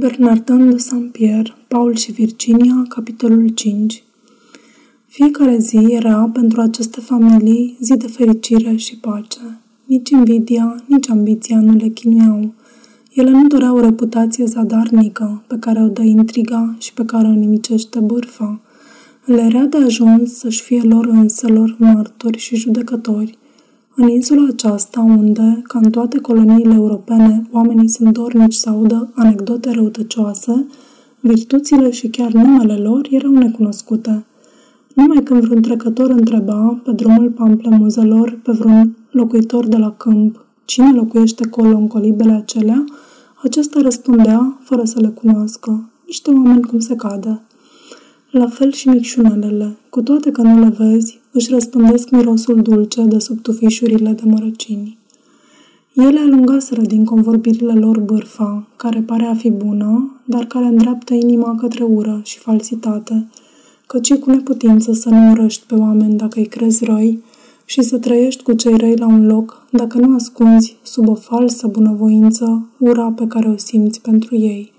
Bernardin de Saint-Pierre, Paul și Virginia, capitolul 5. Fiecare zi era, pentru aceste familii, zi de fericire și pace. Nici invidia, nici ambiția nu le chinuiau. Ele nu doreau o reputație zadarnică, pe care o dă intriga și pe care o nimicește bârfa. Le era de ajuns să-și fie lor înselor martori și judecători. În insula aceasta, unde, ca în toate coloniile europene, oamenii sunt dornici să audă anecdote răutăcioase, virtuțile și chiar numele lor erau necunoscute. Numai când vreun trecător întreba, pe drumul pamplemuzelor, pe vreun locuitor de la câmp, cine locuiește colo în colibele acelea, acesta răspundea, fără să le cunoască, niște oameni cum se cade. La fel și micșunelele, cu toate că nu le vezi, își răspândesc mirosul dulce de sub tufișurile de mărăcini. Ele alungaseră din convorbirile lor bârfa, care pare a fi bună, dar care îndreaptă inima către ură și falsitate, căci e cu neputință să nu urăști pe oameni dacă îi crezi răi și să trăiești cu cei răi la un loc dacă nu ascunzi sub o falsă bunăvoință ura pe care o simți pentru ei.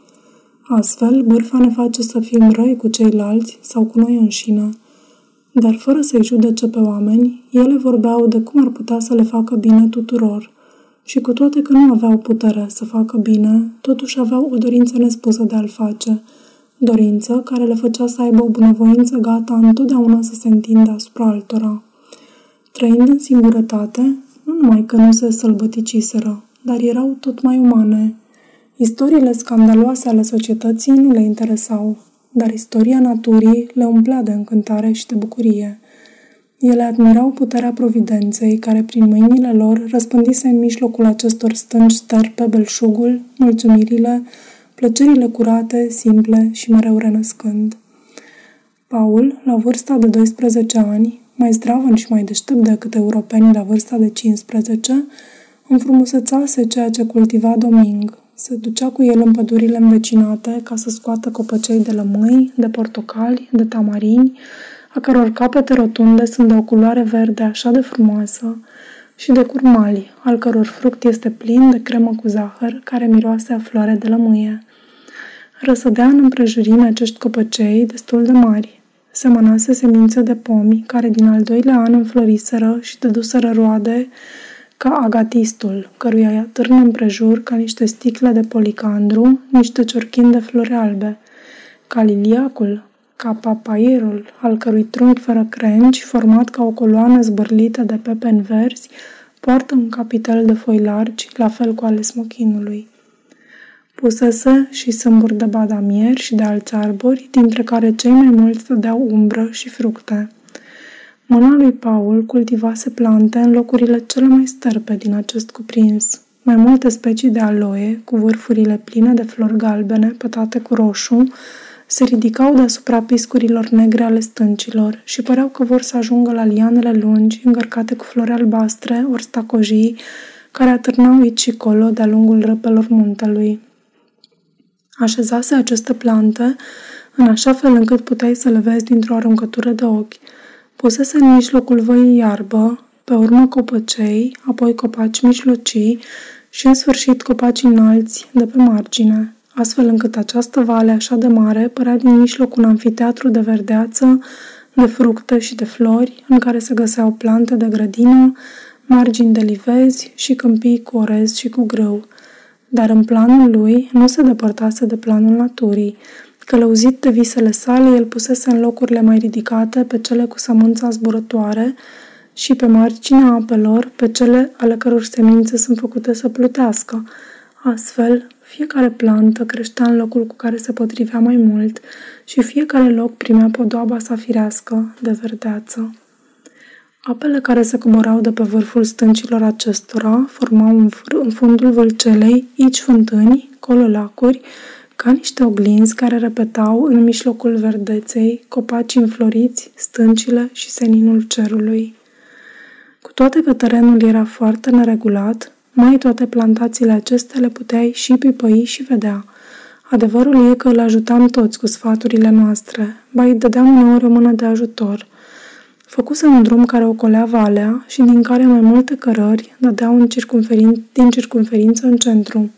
Astfel, bârfa ne face să fim răi cu ceilalți sau cu noi înșine. Dar fără să-i judece pe oameni, ele vorbeau de cum ar putea să le facă bine tuturor. Și cu toate că nu aveau putere să facă bine, totuși aveau o dorință nespusă de a-l face. Dorință care le făcea să aibă o bunăvoință gata întotdeauna să se întindă asupra altora. Trăind în singurătate, nu numai că nu se sălbăticiseră, dar erau tot mai umane. Istoriile scandaloase ale societății nu le interesau, dar istoria naturii le umplea de încântare și de bucurie. Ele admirau puterea providenței, care prin mâinile lor răspândise în mijlocul acestor stânci sterpe belșugul, mulțumirile, plăcerile curate, simple și mereu renăscând. Paul, la vârsta de 12 ani, mai zdravăn și mai deștept decât europenii la vârsta de 15, înfrumusețase ceea ce cultiva Doming. Se ducea cu el în pădurile învecinate ca să scoată copăcei de lămâi, de portocali, de tamarini, a căror capete rotunde sunt de o culoare verde așa de frumoasă, și de curmali, al căror fruct este plin de cremă cu zahăr, care miroase a floare de lămâie. Răsădea în împrejurime acești copăcei destul de mari. Semănase semințe de pomi, care din al doilea an înfloriseră și dăduseră roade, ca agatistul, căruia i-a târnă împrejur ca niște sticle de policandru, niște ciorchini de flori albe, ca liliacul, ca papaierul, al cărui trunchi fără crengi, format ca o coloană zbârlită de pepeni verzi, poartă un capitel de foi largi, la fel cu ale smochinului. Pusese și sâmburi de badamier și de alți arbori, dintre care cei mai mulți dădeau umbră și fructe. Mâna lui Paul cultivase plante în locurile cele mai sterpe din acest cuprins. Mai multe specii de aloe, cu vârfurile pline de flori galbene pătate cu roșu, se ridicau deasupra piscurilor negre ale stâncilor și păreau că vor să ajungă la lianele lungi, încărcate cu flori albastre, ori stacojii, care atârnau aici și colo de-a lungul răpelor muntelui. Așezase aceste plante în așa fel încât puteai să le vezi dintr-o aruncătură de ochi. Pusese în mijlocul văii iarbă, pe urmă copăcei, apoi copaci mijlocii și, în sfârșit, copaci înalți de pe margine, astfel încât această vale așa de mare părea din mijloc un amfiteatru de verdeață, de fructe și de flori, în care se găseau plante de grădină, margini de livezi și câmpii cu orez și cu grâu. Dar în planul lui nu se depărtase de planul naturii. Călăuzit de visele sale, el pusese în locurile mai ridicate pe cele cu sămânța zburătoare și pe marginea apelor pe cele ale căror semințe sunt făcute să plutească. Astfel, fiecare plantă creștea în locul cu care se potrivea mai mult și fiecare loc primea podoaba sa firească de verdeață. Apele care se coborau de pe vârful stâncilor acestora formau în fundul vâlcelei aici fântâni, colo lacuri, ca niște oglinzi care repetau în mijlocul verdeței copaci înfloriți, stâncile și seninul cerului. Cu toate că terenul era foarte neregulat, mai toate plantațiile acestea le puteai și pipăi și vedea. Adevărul e că îl ajutam toți cu sfaturile noastre, ba îi dădeam uneori o mână de ajutor. Făcuse un drum care ocolea valea și din care mai multe cărări dădeau din circumferință în centru.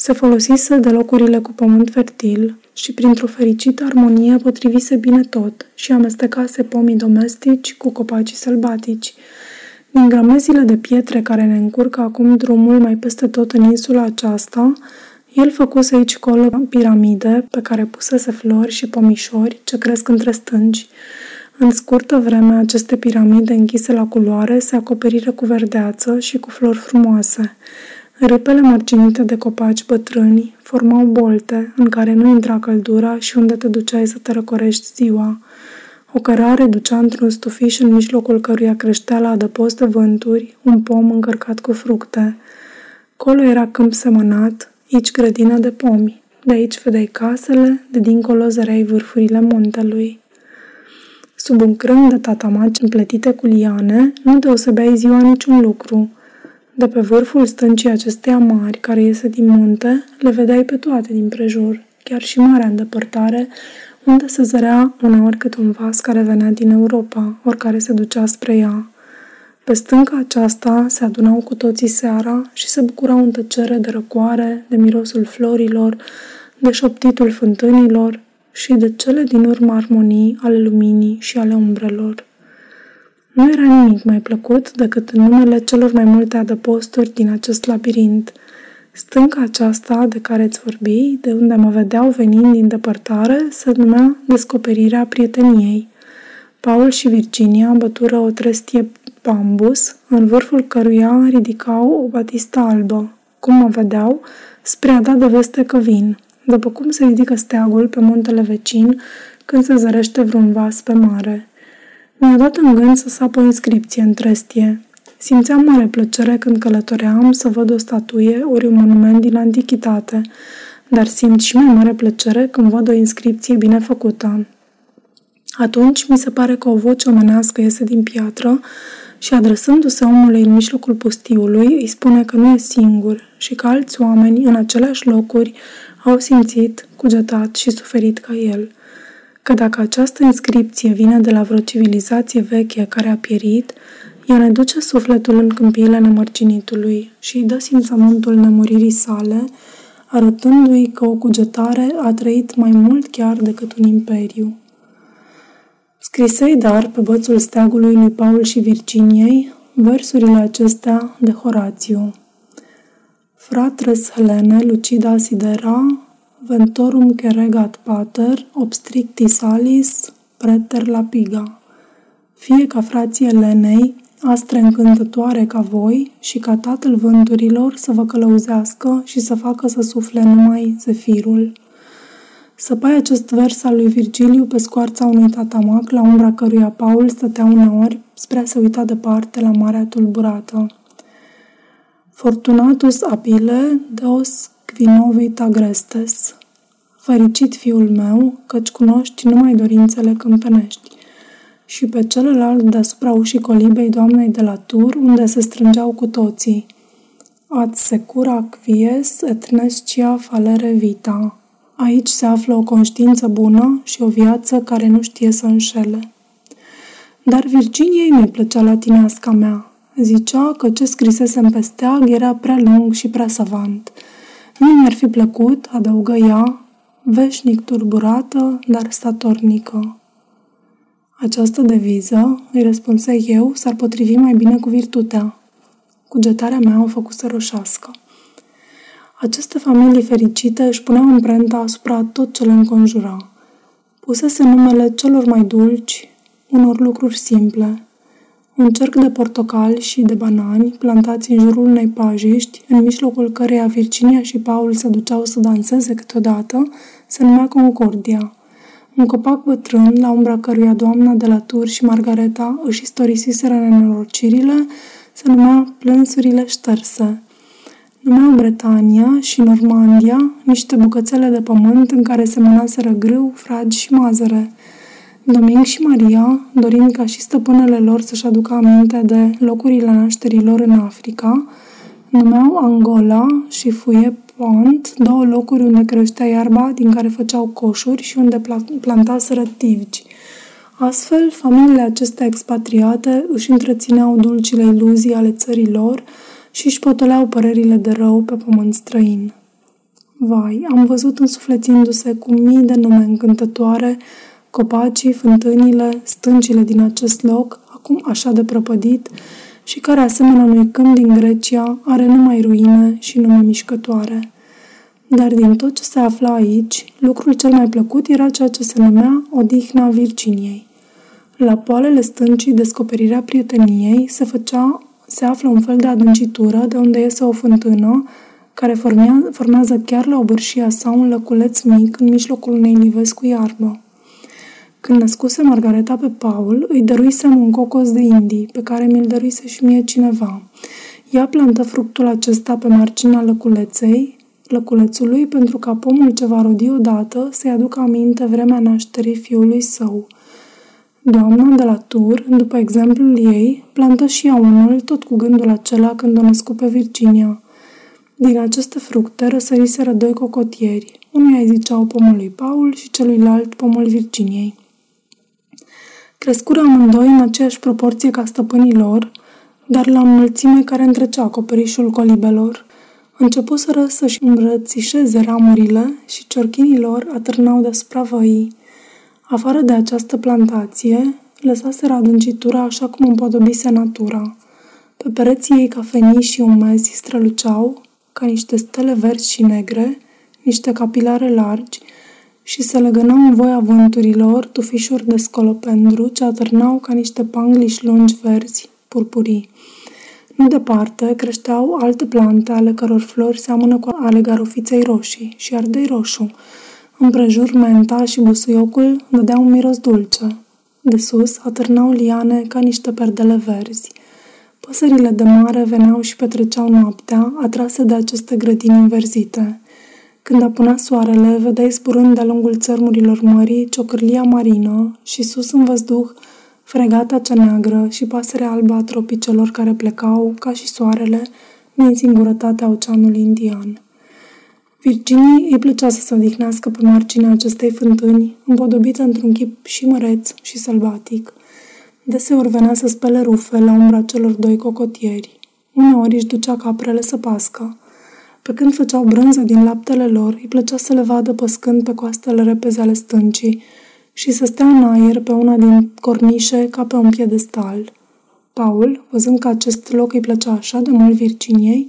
Se folosise de locurile cu pământ fertil și, printr-o fericită armonie, potrivise bine tot și amestecase pomii domestici cu copacii sălbatici. Din grămezile de pietre care ne încurcă acum drumul mai peste tot în insula aceasta, el făcuse aici colo piramide pe care pusese flori și pomișori ce cresc între stânci. În scurtă vreme, aceste piramide închise la culoare se acoperiră cu verdeață și cu flori frumoase. Râpele mărginite de copaci bătrâni formau bolte în care nu intra căldura și unde te duceai să te răcorești ziua. O cărare ducea într-un stufiș în mijlocul căruia creștea la adăpost de vânturi un pom încărcat cu fructe. Colo era câmp semănat, aici grădina de pomi, de aici vedeai casele, de dincolo zăreai vârfurile muntelui. Sub un crâng de tatamaci împletite cu liane, nu deosebeai ziua niciun lucru. De pe vârful stâncii acesteia mari, care iese din munte, le vedeai pe toate din prejur, chiar și marea îndepărtare, unde se zărea uneori cât un vas care venea din Europa, oricare se ducea spre ea. Pe stânca aceasta se adunau cu toții seara și se bucurau în tăcere de răcoare, de mirosul florilor, de șoptitul fântânilor și de cele din urmă armonii ale luminii și ale umbrelor. Nu era nimic mai plăcut decât în numele celor mai multe adăposturi din acest labirint. Stânca aceasta de care îți vorbi, de unde mă vedeau venind din depărtare, se numea Descoperirea Prieteniei. Paul și Virginia bătură o trestie bambus, în vârful căruia ridicau o batistă albă. Cum mă vedeau? Spre a da de veste că vin, după cum se ridică steagul pe muntele vecin când se zărește vreun vas pe mare. Mi-a dat în gând să sap o inscripție în trestie. Simțeam mare plăcere când călătoream să văd o statuie ori un monument din antichitate, dar simt și mai mare plăcere când văd o inscripție bine făcută. Atunci mi se pare că o voce omenească iese din piatră și, adresându-se omului în mijlocul pustiului, îi spune că nu e singur și că alți oameni în aceleași locuri au simțit, cugetat și suferit ca el. Că dacă această inscripție vine de la vreo civilizație veche care a pierit, ea ne duce sufletul în câmpiile nemărginitului și îi dă simțământul nemuririi sale, arătându-i că o cugetare a trăit mai mult chiar decât un imperiu. Scrisei, dar, pe bățul steagului lui Paul și Virginiei, versurile acestea de Horațiu. Fratres Helene lucida sidera, ventorum cheregat pater, obstrictis alis, preter lapiga. Fie ca frații Elenei, astre încântătoare ca voi și ca tatăl vânturilor să vă călăuzească și să facă să sufle numai zefirul. Săpai acest vers al lui Virgiliu pe scoarța unui tatamac, la umbra căruia Paul stătea uneori spre a se uita departe la marea tulburată. Fortunatus apile deos quinovit agrestes. Fericit fiul meu, căci cunoști numai dorințele câmpenești. Și pe celălalt deasupra ușii colibei doamnei de la Tur, unde se strângeau cu toții. Ad secura quies et nescia falere vita. Aici se află o conștiință bună și o viață care nu știe să înșele. Dar Virginiei nu-i plăcea latineasca mea. Zicea că ce scrisesem pe steag era prea lung și prea savant. Mie mi-ar fi plăcut, adăugă ea, veșnic turburată, dar statornică. Această deviză, îi răspunse eu, s-ar potrivi mai bine cu virtutea. Cugetarea mea o făcuse roșească. Aceste familii fericite își puneau amprenta asupra tot ce le înconjura. Pusese numele celor mai dulci unor lucruri simple. Un cerc de portocali și de banani plantați în jurul unei pajiști, în mijlocul căreia Virginia și Paul se duceau să danseze câteodată, se numea Concordia. Un copac bătrân, la umbra căruia doamna de la Tur și Margareta își istorisiseră nenorocirile, se numea Plânsurile șterse. Numeau Bretania și Normandia niște bucățele de pământ în care semănaseră grâu, fragi și mazăre. Dominc și Maria, dorind ca și stăpânele lor să-și aducă aminte de locurile nașterii lor în Africa, numeau Angola și Fuyepont, două locuri unde creștea iarba din care făceau coșuri și unde plantaseră tivgi. Astfel, familiile acestea expatriate își întrețineau dulcile iluzii ale țării lor și își potoleau părerile de rău pe pământ străin. Vai, am văzut însuflețindu-se cu mii de nume încântătoare copacii, fântânile, stâncile din acest loc, acum așa de prăpădit, și care, asemenea unui câmp din Grecia, are numai ruine și nume mișcătoare. Dar din tot ce se afla aici, lucrul cel mai plăcut era ceea ce se numea odihna Virginiei. La poalele stâncii, descoperirea prieteniei se află un fel de adâncitură de unde iese o fântână, care formează chiar la obârșia sa un lăculeț mic în mijlocul unei livezi cu iarbă. Când născuse Margareta pe Paul, îi dăruisem un cocos de indii, pe care mi-l dăruise și mie cineva. Ea plantă fructul acesta pe marginea lăculețului pentru ca pomul ce va rodi odată să-i aducă aminte vremea nașterii fiului său. Doamna de la Tur, după exemplul ei, plantă și ea unul, tot cu gândul acela când o născu pe Virginia. Din aceste fructe răsăriseră doi cocotieri, unuia îi ziceau pomul lui Paul și celuilalt pomul Virginiei. Crescură amândoi în aceeași proporție ca stăpânii lor, dar la o înălțime care întrecea acoperișul colibelor. Începuseră să-și îmbrățișeze ramurile și ciorchinii lor atârnau deasupra văii. Afară de această plantație, lăsaseră adâncitura așa cum împodobise natura. Pe pereții ei cafenii și umezi străluceau, ca niște stele verzi și negre, niște capilare largi, și se legănau în voia vânturilor tufișuri de scolopendru ce atârnau ca niște pangliși lungi verzi, purpurii. Nu departe creșteau alte plante ale căror flori seamănă cu ale garofiței roșii și ardei roșu. Împrejur, menta și busuiocul dădeau un miros dulce. De sus atârnau liane ca niște perdele verzi. Păsările de mare veneau și petreceau noaptea, atrase de aceste grădini înverzite. Când apunea soarele, vedeai zburând de-a lungul țărmurilor mării ciocârlia marină și sus în văzduh fregata cea neagră și pasărea albă a tropicelor care plecau, ca și soarele, din singurătatea oceanului indian. Virginiei îi plăcea să se odihnească pe marginea acestei fântâni, împodobită într-un chip și măreț și sălbatic. Deseori venea să spele rufe la umbra celor doi cocotieri. Uneori își ducea caprele să pască. Pe când făceau brânză din laptele lor, îi plăcea să le vadă păscând pe coastele repezi ale stâncii și să stea în aer pe una din cornișe ca pe un piedestal. Paul, văzând că acest loc îi plăcea așa de mult Virginiei,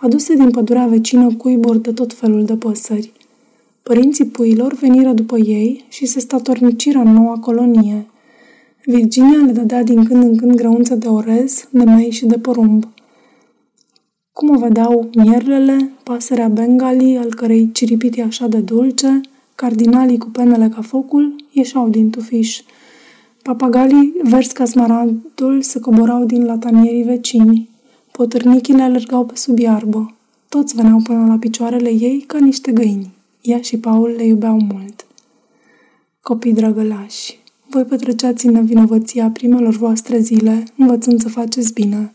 aduse din pădurea vecină cuiburi de tot felul de păsări. Părinții puilor veniră după ei și se statorniciră în noua colonie. Virginia le dădea din când în când grăunțe de orez, de mei și de porumb. Cum o vedeau mierlele, pasărea bengalii, al cărei ciripit e așa de dulce, cardinalii cu penele ca focul ieșeau din tufiș. Papagalii, verzi ca smaragdul, se coborau din latanierii vecini. Potârnichile alergau pe sub iarbă. Toți veneau până la picioarele ei ca niște găini. Ea și Paul le iubeau mult. Copii drăgălași, voi petreceați în nevinovăția primelor voastre zile, învățând să faceți bine.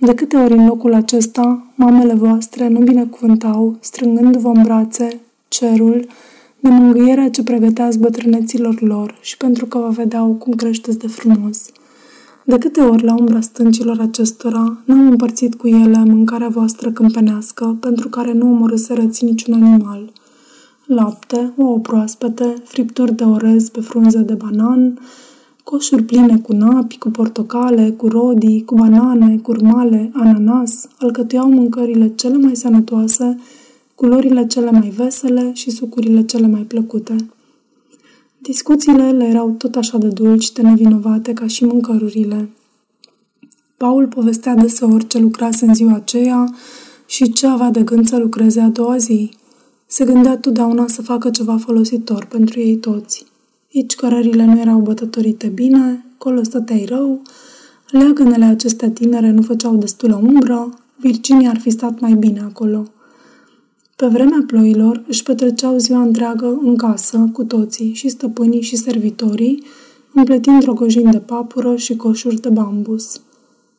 De câte ori în locul acesta, mamele voastre nu binecuvântau, strângându-vă în brațe, cerul, de mângâierea ce pregăteați bătrâneților lor și pentru că vă vedeau cum creșteți de frumos. De câte ori la umbra stâncilor acestora, n-am împărțit cu ele mâncarea voastră câmpenească, pentru care nu omorâsărăți niciun animal. Lapte, ouă proaspete, fripturi de orez pe frunze de banan, coșuri pline cu napi, cu portocale, cu rodii, cu banane, curmale, ananas, alcătuiau mâncările cele mai sănătoase, culorile cele mai vesele și sucurile cele mai plăcute. Discuțiile le erau tot așa de dulci, de nevinovate ca și mâncărurile. Paul povestea deseori ce lucrase în ziua aceea și ce avea de gând să lucreze a doua zi. Se gândea totdeauna să facă ceva folositor pentru ei toți. Aici cărările nu erau bătătorite bine, colo stăteai rău, leagănele acestea tinere nu făceau destulă umbră, Virginia ar fi stat mai bine acolo. Pe vremea ploilor își petreceau ziua întreagă în casă cu toții, și stăpânii și servitorii, împletind rogojini de papură și coșuri de bambus.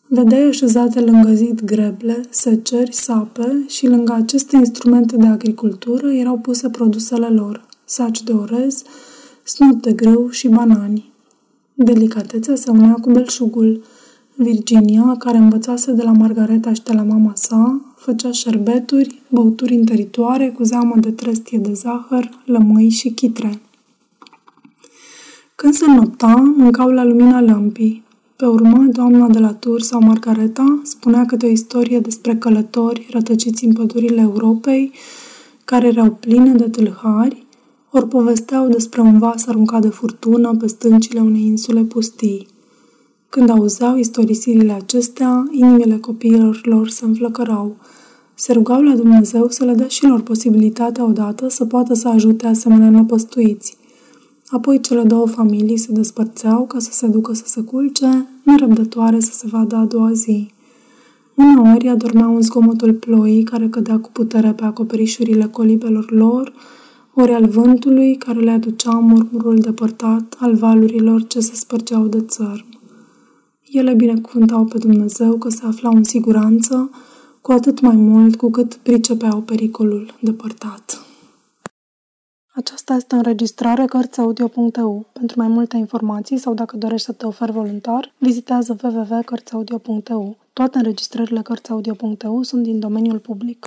Vedeai așezate lângă zid greble, seceri, sape și lângă aceste instrumente de agricultură erau puse produsele lor, saci de orez, snop de grâu și banani. Delicatețea se unea cu belșugul. Virginia, care învățase de la Margareta și de la mama sa, făcea șerbeturi, băuturi întăritoare cu zeamă de trestie de zahăr, lămâi și chitre. Când se nopta, mâncau la lumina lămpii. Pe urmă, doamna de la Tur sau Margareta spunea câte o istorie despre călători rătăciți în pădurile Europei, care erau pline de tâlhari, ori povesteau despre un vas aruncat de furtună pe stâncile unei insule pustii. Când auzeau istorisirile acestea, inimile copiilor lor se înflăcărau. Se rugau la Dumnezeu să le dea și lor posibilitatea odată să poată să ajute asemenea nepăstuiți. Apoi cele două familii se despărțeau ca să se ducă să se culce, nerăbdătoare să se vadă a doua zi. Uneori adormeau în zgomotul ploii care cădea cu putere pe acoperișurile colibelor lor, ori al vântului care le aducea murmurul depărtat al valurilor ce se spărgeau de țărm. Ele binecuvântau pe Dumnezeu că se aflau în siguranță, cu atât mai mult cu cât pricepeau pericolul depărtat. Aceasta este o înregistrare CărțiAudio.eu. Pentru mai multe informații sau dacă dorești să te oferi voluntar, vizitează www.cărțiaudio.eu. Toate înregistrările CărțiAudio.eu sunt din domeniul public.